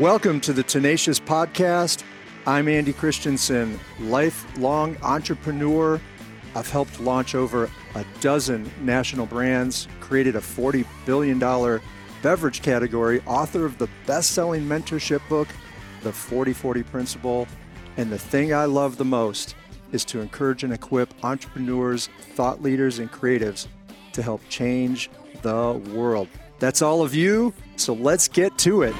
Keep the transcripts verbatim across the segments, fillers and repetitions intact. Welcome to the Tenacious Podcast. I'm Andy Christensen, lifelong entrepreneur. I've helped launch over a dozen national brands, created a forty billion dollars beverage category, author of the best-selling mentorship book, The forty forty Principle, and the thing I love the most is to encourage and equip entrepreneurs, thought leaders, and creatives to help change the world. That's all of you, so let's get to it.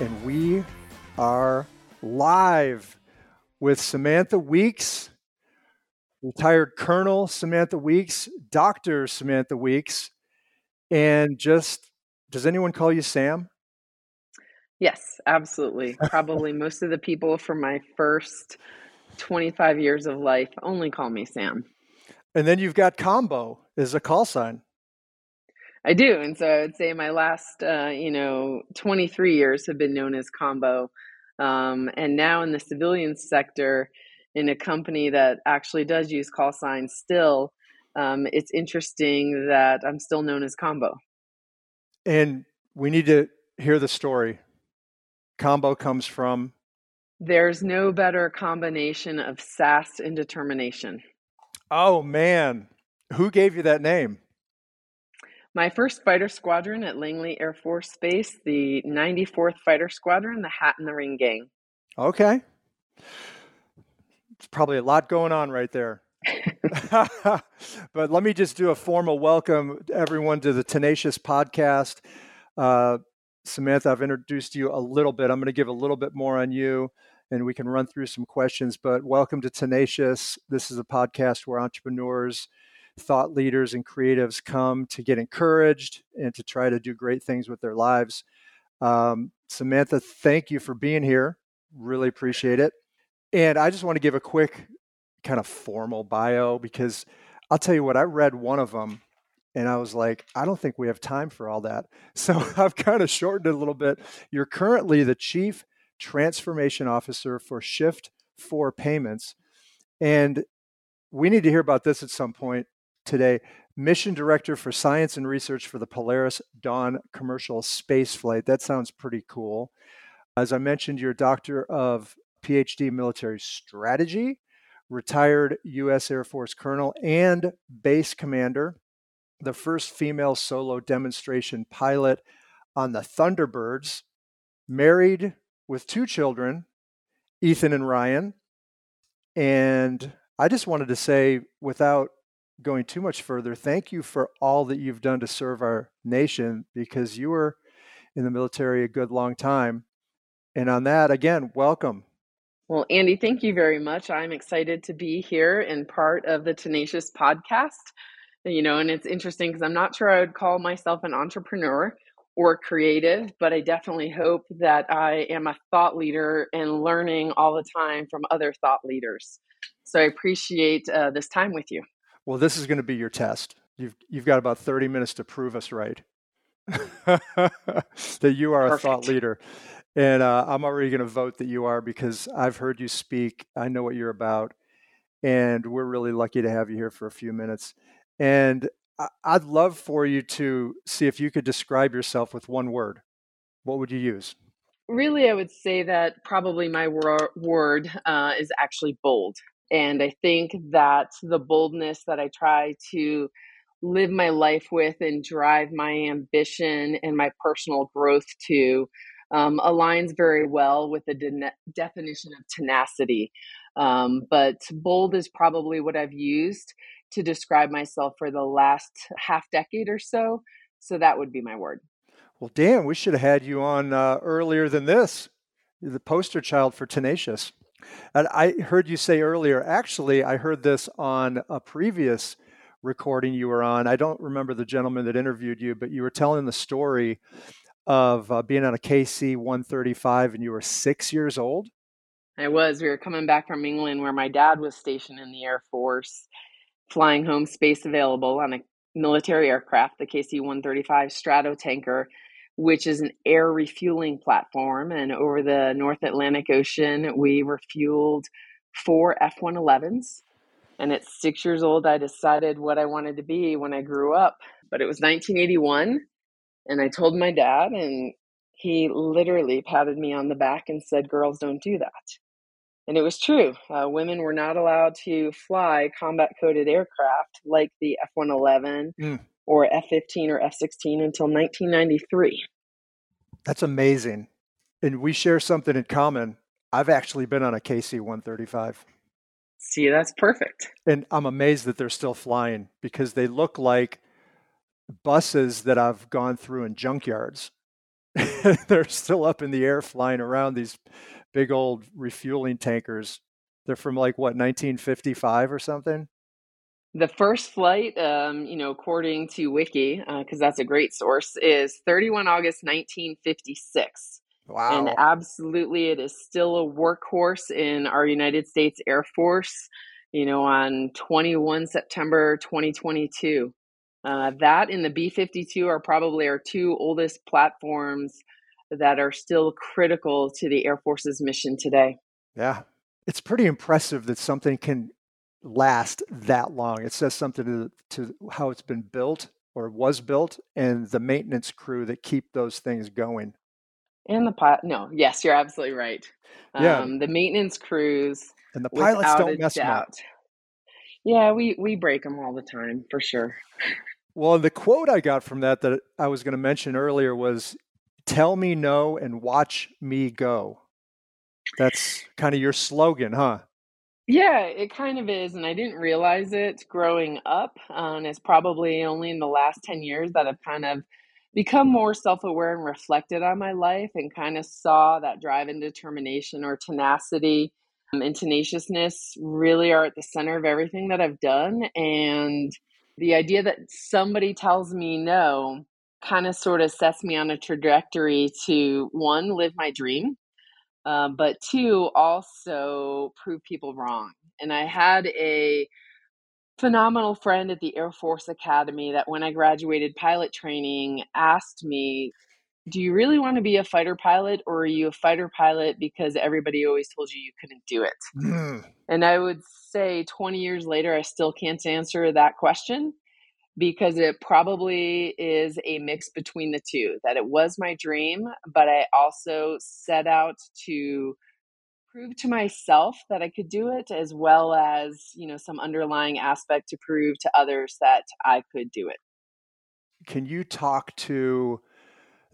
And we are live with Samantha Weeks, retired Colonel Samantha Weeks, Doctor Samantha Weeks, and just, does anyone call you Sam? Yes, absolutely. Probably most of the people from my first twenty-five years of life only call me Sam. And then you've got Combo as a call sign. I do. And so I would say my last, uh, you know, twenty-three years have been known as Combo. Um, and now in the civilian sector, in a company that actually does use call signs still, um, it's interesting that I'm still known as Combo. And we need to hear the story. Combo comes from? There's no better combination of sass and determination. Oh, man. Who gave you that name? My first fighter squadron at Langley Air Force Base, the ninety-fourth Fighter Squadron, the Hat in the Ring Gang. Okay. It's probably a lot going on right there. But let me just do a formal welcome, everyone, to the Tenacious Podcast. Uh, Samantha, I've introduced you a little bit. I'm going to give a little bit more on you, and we can run through some questions. But welcome to Tenacious. This is a podcast where entrepreneurs, thought leaders, and creatives come to get encouraged and to try to do great things with their lives. Um, Samantha, thank you for being here. Really appreciate it. And I just want to give a quick kind of formal bio, because I'll tell you what, I read one of them and I was like, I don't think we have time for all that. So I've kind of shortened it a little bit. You're currently the Chief Transformation Officer for Shift four Payments. And we need to hear about this at some point today. Mission Director for Science and Research for the Polaris Dawn commercial space flight. That sounds pretty cool. As I mentioned, you're a Doctor of PhD Military Strategy, retired U S Air Force Colonel and Base Commander, the first female solo demonstration pilot on the Thunderbirds, married with two children, Ethan and Ryan. And I just wanted to say, without going too much further, thank you for all that you've done to serve our nation, because you were in the military a good long time. And on that, again, welcome. Well, Andy, thank you very much. I'm excited to be here and part of the Tenacious Podcast. You know, and it's interesting because I'm not sure I would call myself an entrepreneur or creative, but I definitely hope that I am a thought leader and learning all the time from other thought leaders. So I appreciate uh, this time with you. Well, this is going to be your test. You've you've got about thirty minutes to prove us right that you are Perfect. A thought leader. And uh, I'm already going to vote that you are, because I've heard you speak. I know what you're about. And we're really lucky to have you here for a few minutes. And I- I'd love for you to see if you could describe yourself with one word. What would you use? Really, I would say that probably my wor- word uh, is actually bold. And I think that the boldness that I try to live my life with and drive my ambition and my personal growth to um, aligns very well with the de- definition of tenacity. Um, but bold is probably what I've used to describe myself for the last half decade or so. So that would be my word. Well, damn, we should have had you on uh, earlier than this. You're the poster child for Tenacious. And I heard you say earlier, actually, I heard this on a previous recording you were on. I don't remember the gentleman that interviewed you, but you were telling the story of uh, being on a K C one thirty-five and you were six years old. I was. We were coming back from England where my dad was stationed in the Air Force, flying home space available on a military aircraft, the K C one thirty-five Strato tanker, which is an air refueling platform. And over the North Atlantic Ocean, we refueled four F one elevens And at six years old, I decided what I wanted to be when I grew up. But it was nineteen eighty-one, and I told my dad, and he literally patted me on the back and said, "Girls don't do that." And it was true. Uh, women were not allowed to fly combat-coded aircraft like the F one eleven mm. or F fifteen or F sixteen until nineteen ninety-three. That's amazing. And we share something in common. I've actually been on a K C one thirty-five. See, that's perfect. And I'm amazed that they're still flying because they look like buses that I've gone through in junkyards. They're still up in the air flying around these big old refueling tankers. They're from like, what, nineteen fifty-five or something? The first flight, um, you know, according to Wiki, because uh, that's a great source, is thirty-first of August, nineteen fifty-six. Wow. And absolutely, it is still a workhorse in our United States Air Force, you know, on twenty-first of September, twenty twenty-two. Uh, that and the B fifty-two are probably our two oldest platforms that are still critical to the Air Force's mission today. Yeah. It's pretty impressive that something can last that long. It says something to, to how it's been built or was built and the maintenance crew that keep those things going. And the pilot, no, yes, you're absolutely right. Yeah. Um, the maintenance crews. And the pilots don't mess them up. Yeah, we, we break them all the time, for sure. Well, the quote I got from that that I was going to mention earlier was, "Tell me no and watch me go." That's kind of your slogan, huh? Yeah, it kind of is. And I didn't realize it growing up. Uh, and it's probably only in the last ten years that I've kind of become more self-aware and reflected on my life and kind of saw that drive and determination or tenacity um, and tenaciousness really are at the center of everything that I've done. And the idea that somebody tells me no kind of sort of sets me on a trajectory to, one, live my dream, uh, but two, also prove people wrong. And I had a phenomenal friend at the Air Force Academy that when I graduated pilot training asked me, "Do you really want to be a fighter pilot, or are you a fighter pilot because everybody always told you you couldn't do it?" Mm. And I would say twenty years later, I still can't answer that question because it probably is a mix between the two, that it was my dream, but I also set out to prove to myself that I could do it, as well as, you know, some underlying aspect to prove to others that I could do it. Can you talk to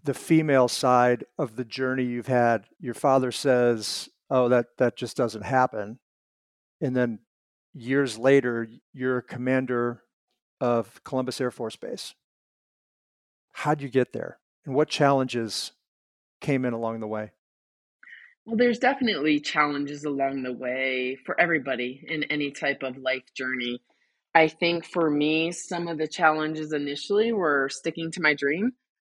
the female side of the journey you've had? Your father says, "Oh, that, that just doesn't happen." And then years later, you're commander of Columbus Air Force Base. How'd you get there? And what challenges came in along the way? Well, there's definitely challenges along the way for everybody in any type of life journey. I think for me, some of the challenges initially were sticking to my dream,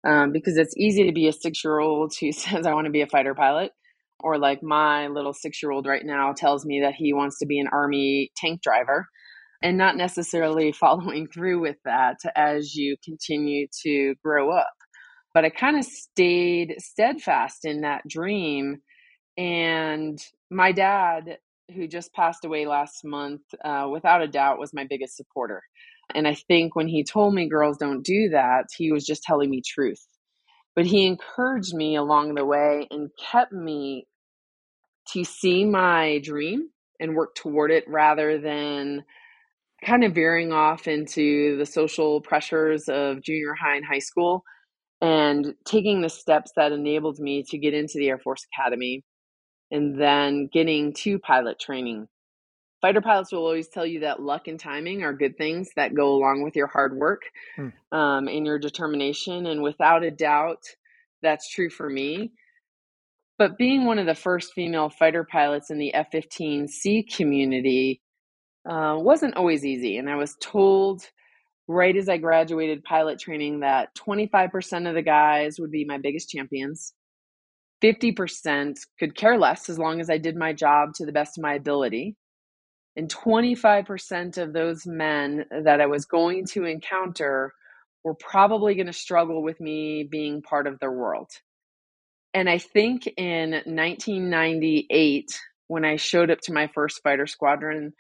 um, because it's easy to be a six-year-old who says, "I want to be a fighter pilot," or like my little six-year-old right now tells me that he wants to be an Army tank driver, and not necessarily following through with that as you continue to grow up. But I kind of stayed steadfast in that dream. And my dad, who just passed away last month, uh, without a doubt, was my biggest supporter. And I think when he told me, "Girls don't do that," he was just telling me truth. But he encouraged me along the way and kept me to see my dream and work toward it rather than kind of veering off into the social pressures of junior high and high school, and taking the steps that enabled me to get into the Air Force Academy. And then getting to pilot training. Fighter pilots will always tell you that luck and timing are good things that go along with your hard work hmm. um, and your determination. And without a doubt, that's true for me. But being one of the first female fighter pilots in the F fifteen C community uh, wasn't always easy. And I was told right as I graduated pilot training that twenty-five percent of the guys would be my biggest champions. fifty percent could care less as long as I did my job to the best of my ability. And twenty-five percent of those men that I was going to encounter were probably going to struggle with me being part of their world. And I think in nineteen ninety-eight, when I showed up to my first fighter squadron,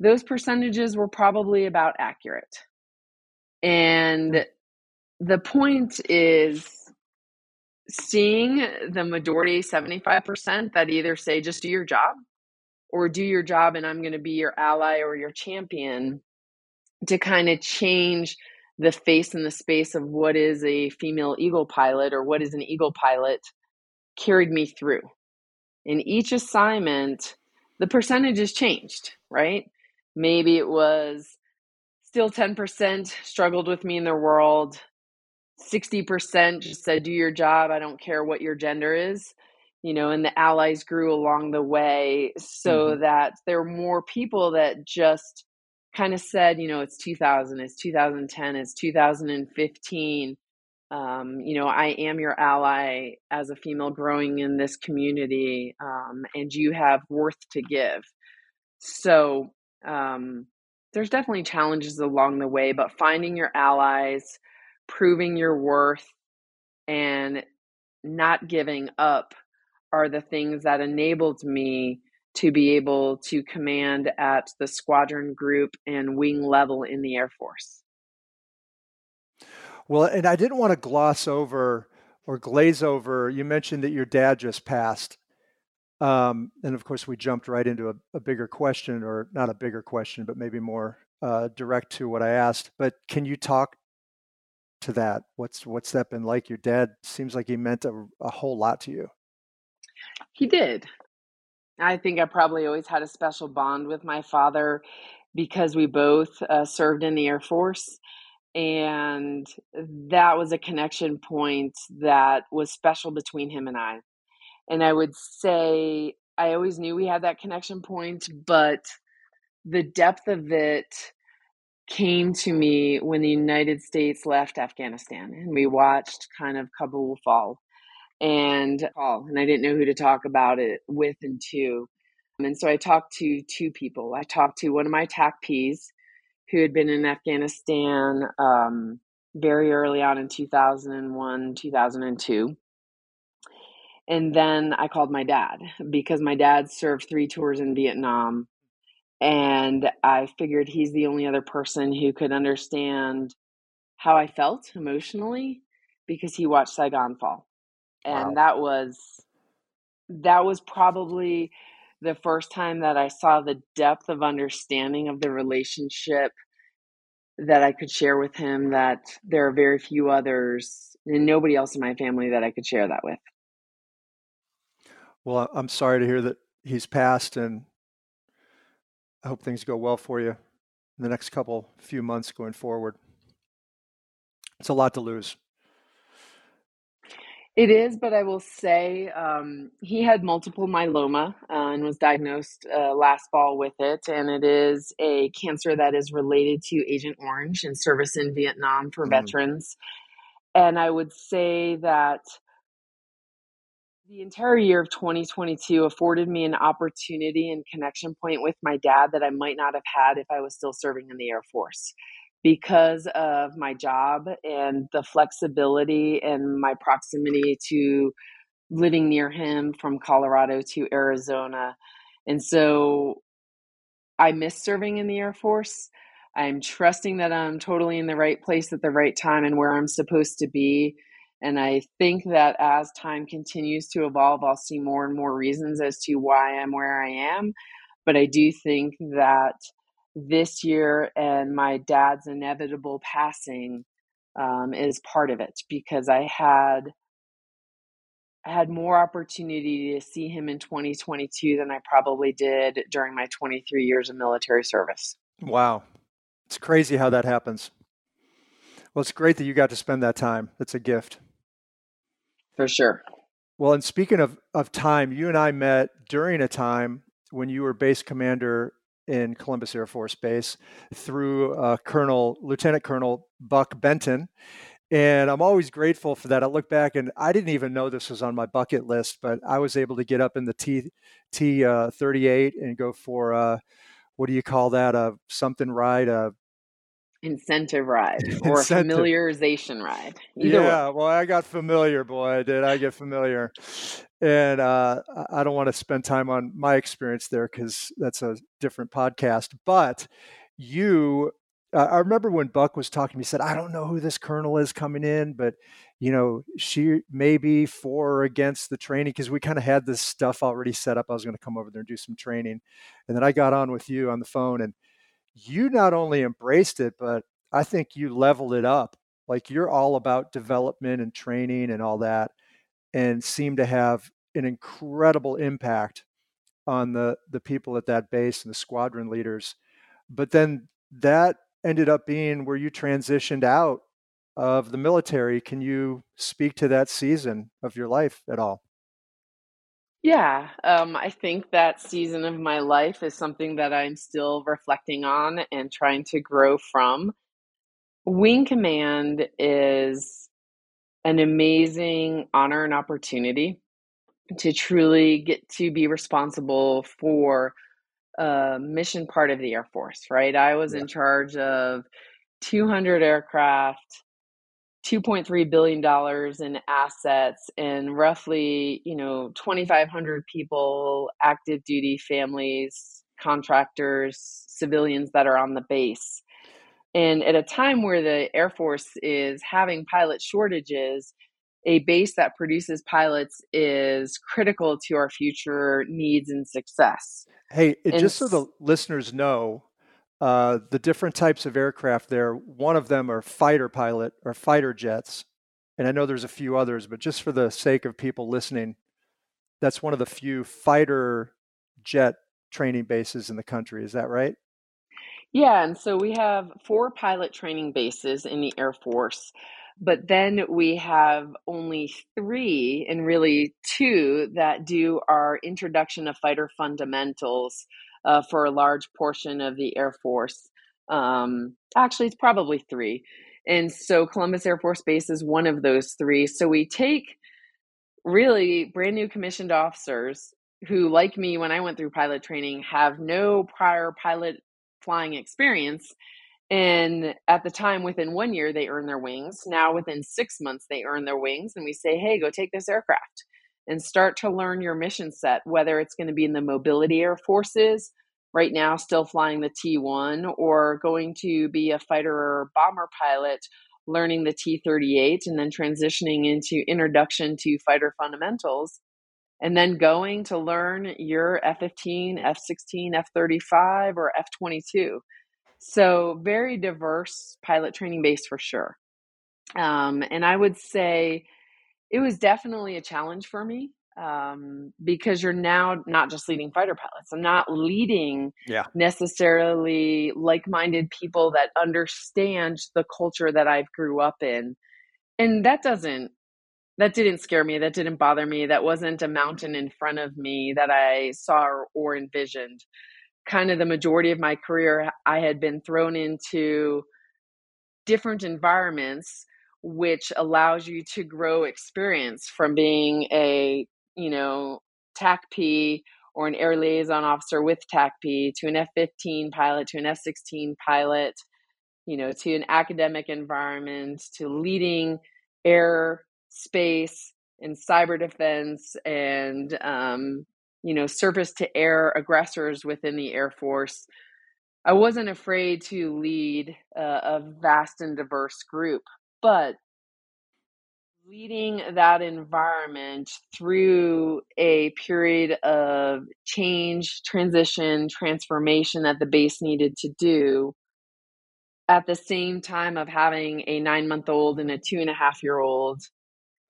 those percentages were probably about accurate. And the point is seeing the majority, seventy-five percent, that either say, just do your job, or do your job and I'm going to be your ally or your champion, to kind of change the face and the space of what is a female Eagle pilot or what is an Eagle pilot, carried me through. In each assignment, the percentages changed, right? Maybe it was still ten percent struggled with me in their world. sixty percent just said, do your job. I don't care what your gender is, you know, and the allies grew along the way, so mm-hmm. that there were more people that just kind of said, you know, it's two thousand, it's two thousand ten, it's two thousand fifteen. Um, you know, I am your ally as a female growing in this community, um, and you have worth to give. So um, there's definitely challenges along the way, but finding your allies, proving your worth, and not giving up are the things that enabled me to be able to command at the squadron, group, and wing level in the Air Force. Well, and I didn't want to gloss over or glaze over, you mentioned that your dad just passed. Um, and of course, we jumped right into a, a bigger question, or not a bigger question, but maybe more uh, direct to what I asked. But can you talk to that? What's what's that been like? Your dad seems like he meant a, a whole lot to you. He did. I think I probably always had a special bond with my father because we both uh, served in the Air Force. And that was a connection point that was special between him and I. And I would say I always knew we had that connection point, but the depth of it came to me when the United States left Afghanistan and we watched kind of Kabul fall. And oh, and I didn't know who to talk about it with and to. And so I talked to two people. I talked to one of my T A C Ps who had been in Afghanistan um, very early on in two thousand one, two thousand two. And then I called my dad because my dad served three tours in Vietnam. And I figured he's the only other person who could understand how I felt emotionally because he watched Saigon fall. And wow. that was, that was probably the first time that I saw the depth of understanding of the relationship that I could share with him, that there are very few others and nobody else in my family that I could share that with. Well, I'm sorry to hear that he's passed, and I hope things go well for you in the next couple, few months going forward. It's a lot to lose. It is, but I will say um, he had multiple myeloma uh, and was diagnosed uh, last fall with it. And it is a cancer that is related to Agent Orange and service in Vietnam for mm-hmm. veterans. And I would say that the entire year of twenty twenty-two afforded me an opportunity and connection point with my dad that I might not have had if I was still serving in the Air Force. Because of my job and the flexibility and my proximity to living near him from Colorado to Arizona. And so I miss serving in the Air Force. I'm trusting that I'm totally in the right place at the right time and where I'm supposed to be. And I think that as time continues to evolve, I'll see more and more reasons as to why I'm where I am. But I do think that this year and my dad's inevitable passing um, is part of it, because I had I had more opportunity to see him in twenty twenty-two than I probably did during my twenty-three years of military service. Wow. It's crazy how that happens. Well, it's great that you got to spend that time. That's a gift. For sure. Well, and speaking of, of time, you and I met during a time when you were base commander in Columbus Air Force Base through uh, Colonel, Lieutenant Colonel Buck Benton. And I'm always grateful for that. I look back and I didn't even know this was on my bucket list, but I was able to get up in the T, T uh, thirty-eight and go for, uh, what do you call that? A something ride, a Incentive ride or Incentive. familiarization ride. Either yeah, way. Well, I got familiar, boy, did I get familiar. And uh, I don't want to spend time on my experience there because that's a different podcast. But you, uh, I remember when Buck was talking to me, he said, I don't know who this colonel is coming in, but, you know, she may be for or against the training because we kind of had this stuff already set up. I was going to come over there and do some training. And then I got on with you on the phone and you not only embraced it, but I think you leveled it up. Like you're all about development and training and all that, and seem to have an incredible impact on the, the people at that base and the squadron leaders. But then that ended up being where you transitioned out of the military. Can you speak to that season of your life at all? Yeah, um, I think that season of my life is something that I'm still reflecting on and trying to grow from. Wing Command is an amazing honor and opportunity to truly get to be responsible for a mission part of the Air Force, right? I was yeah. in charge of two hundred aircraft, two point three billion dollars in assets, and roughly, you know, twenty-five hundred people, active duty, families, contractors, civilians that are on the base. And at a time where the Air Force is having pilot shortages, a base that produces pilots is critical to our future needs and success. Hey, and just so the listeners know, Uh, the different types of aircraft there, one of them are fighter pilot or fighter jets. And I know there's a few others, but just for the sake of people listening, that's one of the few fighter jet training bases in the country. Is that right? Yeah. And so we have four pilot training bases in the Air Force, but then we have only three and really two that do our introduction of fighter fundamentals Uh, for a large portion of the Air Force. Um, actually, it's probably three. And so Columbus Air Force Base is one of those three. So we take really brand new commissioned officers who, like me, when I went through pilot training, have no prior pilot flying experience. And at the time, within one year, they earn their wings. Now, within six months, they earn their wings. And we say, hey, go take this aircraft and start to learn your mission set, whether it's going to be in the mobility air forces, right now still flying the T one, or going to be a fighter or bomber pilot, learning the T thirty-eight, and then transitioning into introduction to fighter fundamentals, and then going to learn your F fifteen, F sixteen, F thirty-five, or F twenty-two. So very diverse pilot training base for sure. Um, and I would say it was definitely a challenge for me um, because you're now not just leading fighter pilots. I'm not leading yeah. necessarily like-minded people that understand the culture that I've grew up in. And that doesn't, that didn't scare me. That didn't bother me. That wasn't a mountain in front of me that I saw or, or envisioned. Kind of the majority of my career, I had been thrown into different environments, which allows you to grow experience from being a, you know, T A C P or an Air Liaison Officer with T A C P to an F fifteen pilot, to an F sixteen pilot, you know, to an academic environment, to leading air, space, and cyber defense and, um, you know, surface to air aggressors within the Air Force. I wasn't afraid to lead uh, a vast and diverse group. But leading that environment through a period of change, transition, transformation that the base needed to do, at the same time of having a nine-month-old and a two-and-a-half-year-old,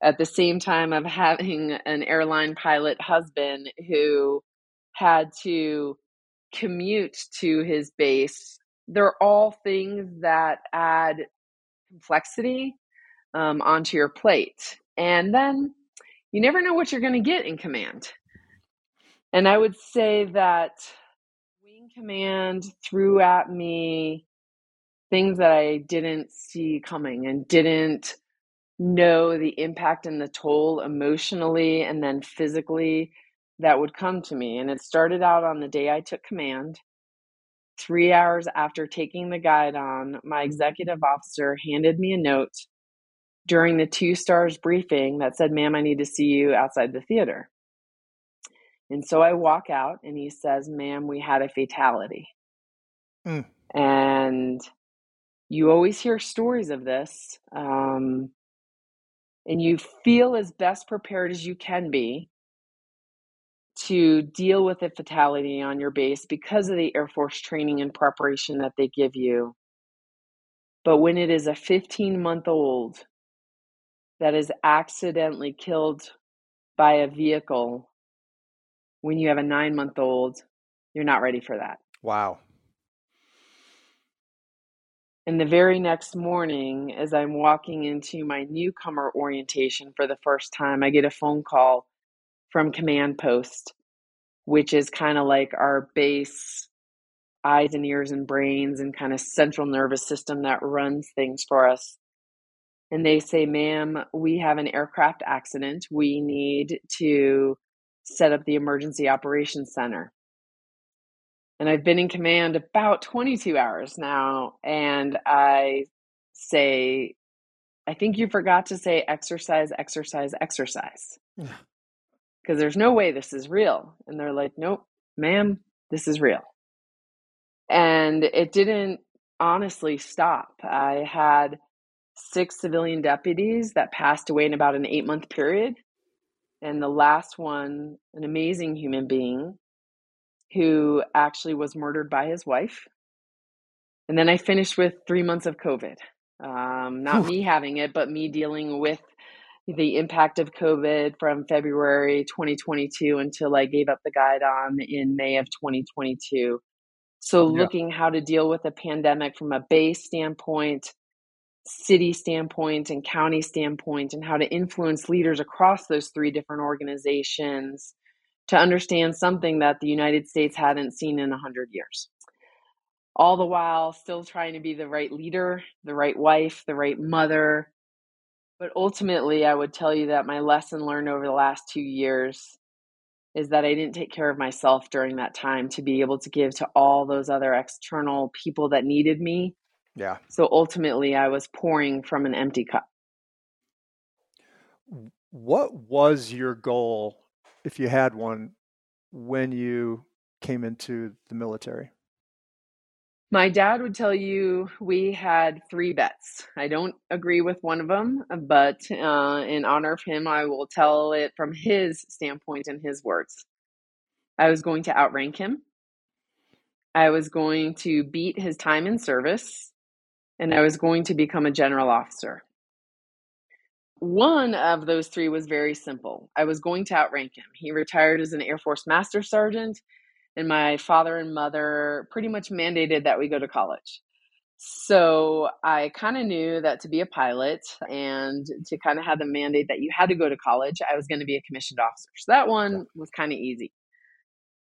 at the same time of having an airline pilot husband who had to commute to his base, they're all things that add complexity um, onto your plate. And then you never know what you're going to get in command. And I would say that Wing Command threw at me things that I didn't see coming and didn't know the impact and the toll emotionally and then physically that would come to me. And it started out on the day I took command Three hours after taking the guidon, my executive officer handed me a note during the Two Stars briefing that said, "Ma'am, I need to see you outside the theater." And so I walk out and he says, "Ma'am, we had a fatality." Mm. And you always hear stories of this, um, and you feel as best prepared as you can be to deal with a fatality on your base because of the Air Force training and preparation that they give you. But when it is a fifteen-month-old that is accidentally killed by a vehicle, when you have a nine-month-old, you're not ready for that. Wow. And the very next morning, as I'm walking into my newcomer orientation for the first time, I get a phone call from Command Post, which is kind of like our base eyes and ears and brains and kind of central nervous system that runs things for us. And they say, "Ma'am, we have an aircraft accident. We need to set up the emergency operations center." And I've been in command about twenty-two hours now. And I say, "I think you forgot to say exercise, exercise, exercise. Yeah. Because there's no way this is real." And they're like, "Nope, ma'am, this is real." And it didn't honestly stop. I had six civilian deputies that passed away in about an eight-month period. And the last one, an amazing human being who actually was murdered by his wife. And then I finished with three months of COVID. Um, not me having it, but me dealing with the impact of COVID from February twenty twenty-two until I gave up the guidon in May of twenty twenty-two. So yeah. Looking how to deal with a pandemic from a base standpoint, city standpoint, and county standpoint, and how to influence leaders across those three different organizations to understand something that the United States hadn't seen in one hundred years. All the while still trying to be the right leader, the right wife, the right mother. But ultimately, I would tell you that my lesson learned over the last two years is that I didn't take care of myself during that time to be able to give to all those other external people that needed me. Yeah. So ultimately, I was pouring from an empty cup. What was your goal, if you had one, when you came into the military? My dad would tell you we had three bets. I don't agree with one of them, but uh, in honor of him, I will tell it from his standpoint and his words. I was going to outrank him. I was going to beat his time in service, and I was going to become a general officer. One of those three was very simple. I was going to outrank him. He retired as an Air Force Master Sergeant. And my father and mother pretty much mandated that we go to college. So I kind of knew that to be a pilot and to kind of have the mandate that you had to go to college, I was going to be a commissioned officer. So that one was kind of easy.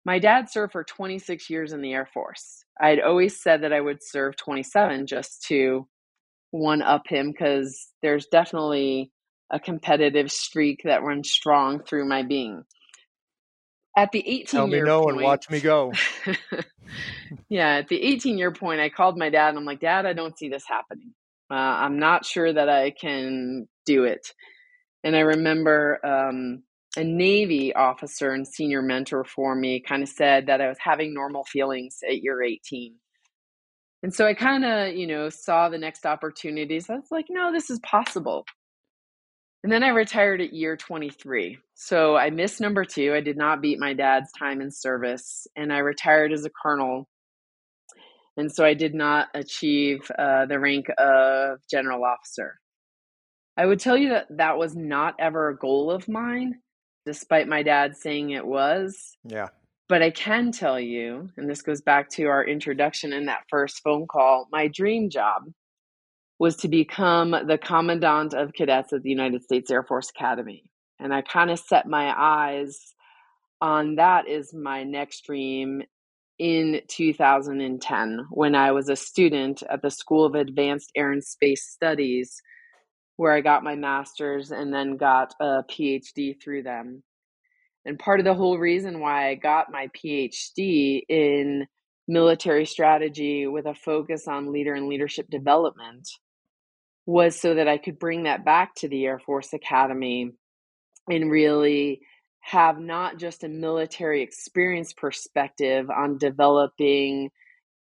My dad served for twenty-six years in the Air Force. I had always said that I would serve twenty-seven just to one-up him because there's definitely a competitive streak that runs strong through my being. At the eighteen-year Tell me no point, and watch me go. yeah, at the eighteen-year point, I called my dad, and I'm like, "Dad, I don't see this happening. Uh, I'm not sure that I can do it." And I remember um, a Navy officer and senior mentor for me kind of said that I was having normal feelings at year eighteen. And so I kind of, you know, saw the next opportunities. I was like, "No, this is possible." And then I retired at year twenty-three. So I missed number two. I did not beat my dad's time in service. And I retired as a colonel. And so I did not achieve uh, the rank of general officer. I would tell you that that was not ever a goal of mine, despite my dad saying it was. Yeah. But I can tell you, and this goes back to our introduction in that first phone call, my dream job was to become the Commandant of Cadets at the United States Air Force Academy. And I kind of set my eyes on that as my next dream in two thousand ten, when I was a student at the School of Advanced Air and Space Studies, where I got my master's and then got a PhD through them. And part of the whole reason why I got my PhD in military strategy with a focus on leader and leadership development was so that I could bring that back to the Air Force Academy and really have not just a military experience perspective on developing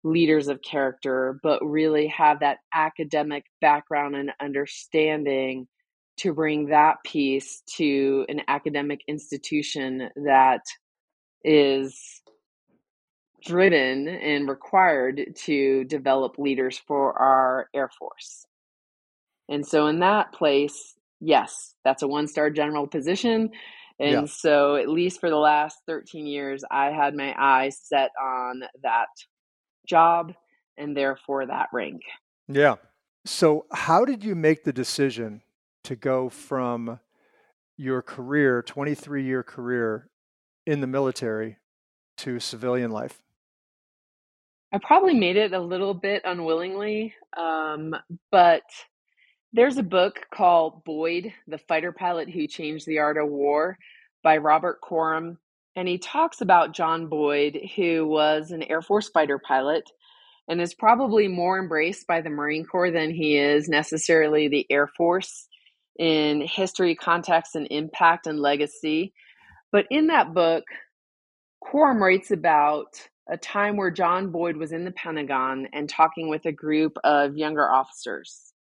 leaders of character, but really have that academic background and understanding to bring that piece to an academic institution that is driven and required to develop leaders for our Air Force. And so in that place, yes, that's a one-star general position. And yeah. so at least for the last thirteen years, I had my eyes set on that job and therefore that rank. Yeah. So how did you make the decision to go from your career, twenty-three-year career in the military, to civilian life? I probably made it a little bit unwillingly, um, but there's a book called Boyd, The Fighter Pilot Who Changed the Art of War by Robert Coram. And he talks about John Boyd, who was an Air Force fighter pilot and is probably more embraced by the Marine Corps than he is necessarily the Air Force in history, context, and impact and legacy. But in that book, Coram writes about a time where John Boyd was in the Pentagon and talking with a group of younger officers.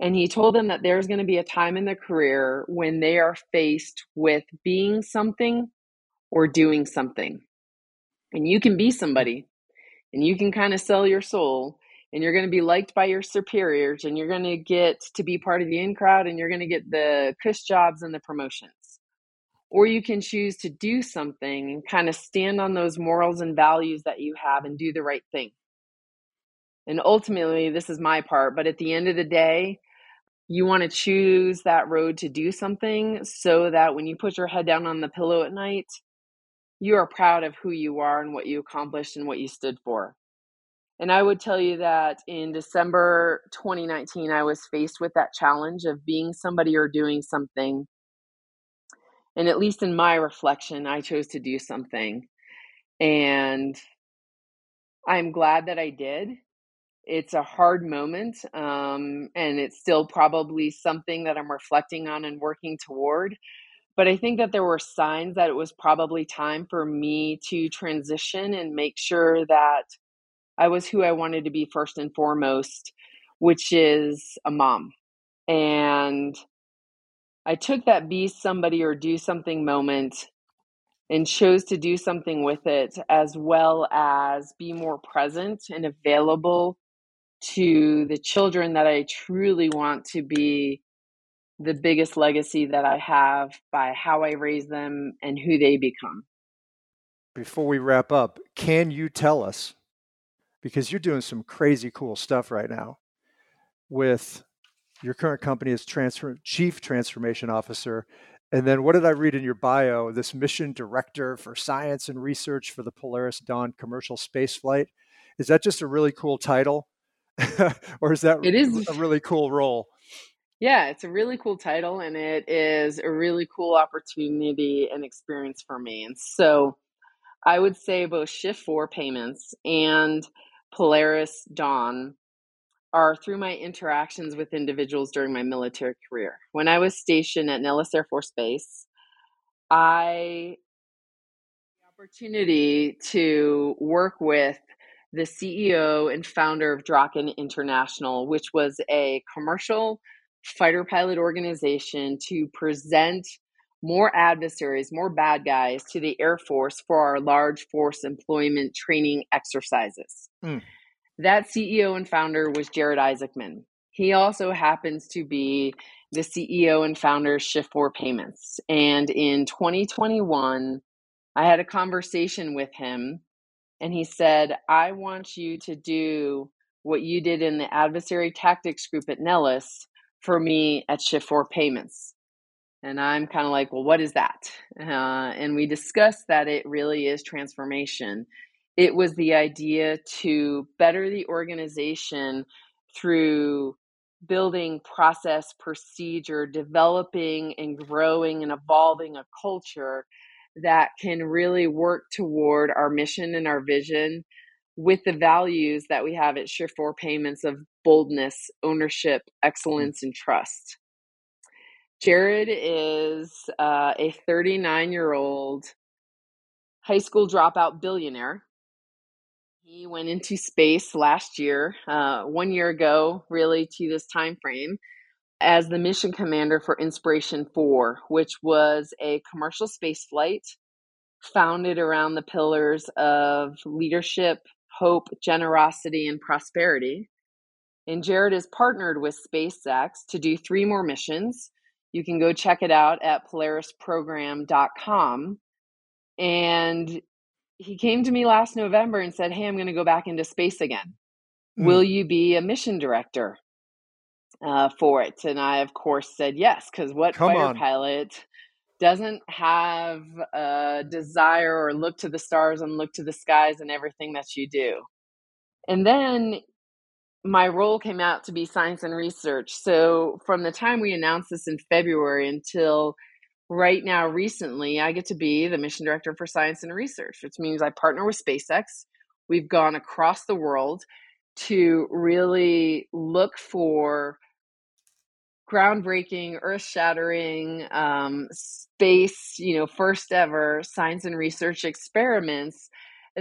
And he told them that there's going to be a time in their career when they are faced with being something or doing something. And you can be somebody and you can kind of sell your soul and you're going to be liked by your superiors and you're going to get to be part of the in crowd and you're going to get the cush jobs and the promotions. Or you can choose to do something and kind of stand on those morals and values that you have and do the right thing. And ultimately, this is my part, but at the end of the day, you want to choose that road to do something so that when you put your head down on the pillow at night, you are proud of who you are and what you accomplished and what you stood for. And I would tell you that in December twenty nineteen, I was faced with that challenge of being somebody or doing something. And at least in my reflection, I chose to do something. And I'm glad that I did. It's a hard moment, um, and it's still probably something that I'm reflecting on and working toward. But I think that there were signs that it was probably time for me to transition and make sure that I was who I wanted to be first and foremost, which is a mom. And I took that be somebody or do something moment and chose to do something with it, as well as be more present and available to the children that I truly want to be the biggest legacy that I have by how I raise them and who they become. Before we wrap up, can you tell us, because you're doing some crazy cool stuff right now with your current company as transfer, Chief Transformation Officer, and then what did I read in your bio? This mission director for science and research for the Polaris Dawn commercial space flight. Is that just a really cool title? Or is that it is, a really cool role? Yeah, it's a really cool title, and it is a really cool opportunity and experience for me. And so I would say both Shift four Payments and Polaris Dawn are through my interactions with individuals during my military career. When I was stationed at Nellis Air Force Base, I had the opportunity to work with the C E O and founder of Draken International, which was a commercial fighter pilot organization to present more adversaries, more bad guys to the Air Force for our large force employment training exercises. Mm. That C E O and founder was Jared Isaacman. He also happens to be the C E O and founder of Shift four Payments. And in twenty twenty-one, I had a conversation with him, and he said, I want you to do what you did in the adversary tactics group at Nellis for me at Shift four Payments. And I'm kind of like, well, what is that? Uh, and we discussed that it really is transformation. It was the idea to better the organization through building process, procedure, developing and growing and evolving a culture that can really work toward our mission and our vision with the values that we have at Shift four Payments of boldness, ownership, excellence, and trust. Jared is uh, a thirty-nine-year-old high school dropout billionaire. He went into space last year, uh, one year ago, really, to this time frame, as the mission commander for Inspiration four, which was a commercial space flight founded around the pillars of leadership, hope, generosity, and prosperity. And Jared is partnered with SpaceX to do three more missions. You can go check it out at Polaris Program dot com. And he came to me last November and said, hey, I'm going to go back into space again. Mm. Will you be a mission director uh, for it? And I, of course, said yes, because what Come fighter on. pilot doesn't have a desire or look to the stars and look to the skies and everything that you do? And then my role came out to be science and research. So from the time we announced this in February until right now, recently, I get to be the mission director for science and research, which means I partner with SpaceX. We've gone across the world to really look for groundbreaking, earth-shattering, um, space, you know, first ever science and research experiments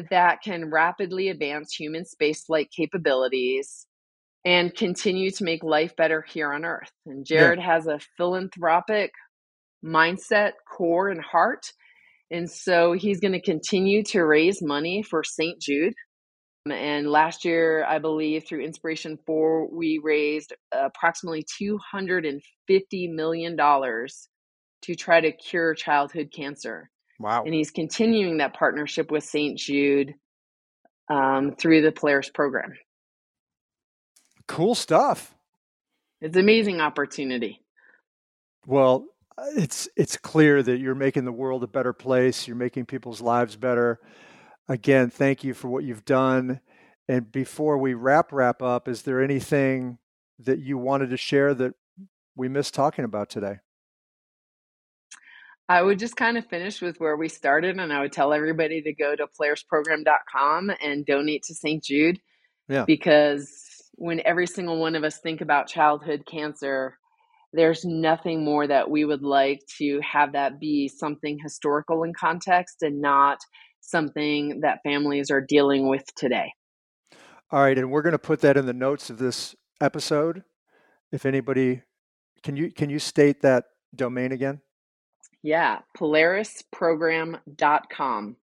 that can rapidly advance human spaceflight capabilities and continue to make life better here on Earth. And Jared yeah. has a philanthropic mindset, core, and heart. And so he's going to continue to raise money for Saint Jude. And last year, I believe, through Inspiration four, we raised approximately two hundred fifty million dollars to try to cure childhood cancer. Wow. And he's continuing that partnership with Saint Jude um, through the Polaris program. Cool stuff. It's an amazing opportunity. Well, It's it's clear that you're making the world a better place. You're making people's lives better. Again, thank you for what you've done. And before we wrap wrap up, is there anything that you wanted to share that we missed talking about today? I would just kind of finish with where we started, and I would tell everybody to go to Polaris Program dot com and donate to Saint Jude. Yeah. Because when every single one of us think about childhood cancer, there's nothing more that we would like to have that be something historical in context and not something that families are dealing with today. All right. And we're going to put that in the notes of this episode. If anybody, can you, can you state that domain again? Yeah. Polaris Program dot com.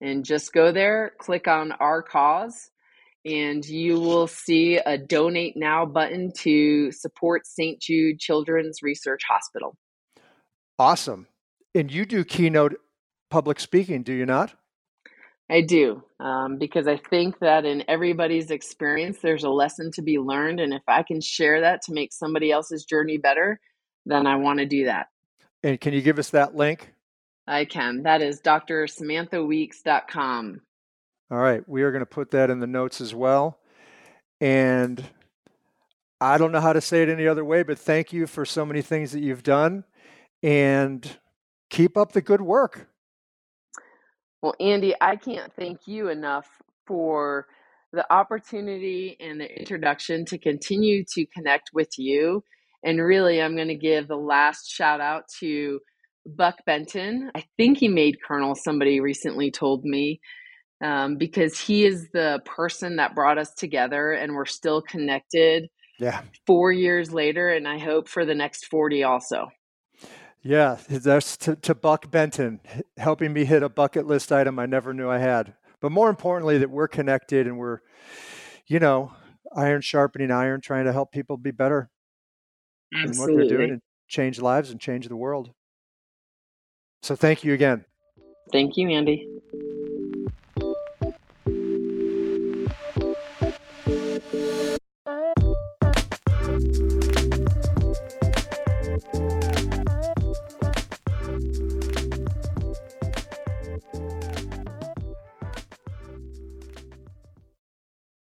And just go there, click on our cause, and you will see a Donate Now button to support Saint Jude Children's Research Hospital. Awesome. And you do keynote public speaking, do you not? I do, um, because I think that in everybody's experience, there's a lesson to be learned. And if I can share that to make somebody else's journey better, then I want to do that. And can you give us that link? I can. That is Dr Samantha Weeks dot com. All right. We are going to put that in the notes as well. And I don't know how to say it any other way, but thank you for so many things that you've done, and keep up the good work. Well, Andy, I can't thank you enough for the opportunity and the introduction to continue to connect with you. And really, I'm going to give the last shout out to Buck Benton. I think he made Colonel, somebody recently told me. Um, because he is the person that brought us together, and we're still connected yeah. four years later. And I hope for the next forty also. Yeah. That's to, to Buck Benton, helping me hit a bucket list item I never knew I had, but more importantly, that we're connected and we're, you know, iron sharpening iron, trying to help people be better in what they're doing and change lives and change the world. So thank you again. Thank you, Andy.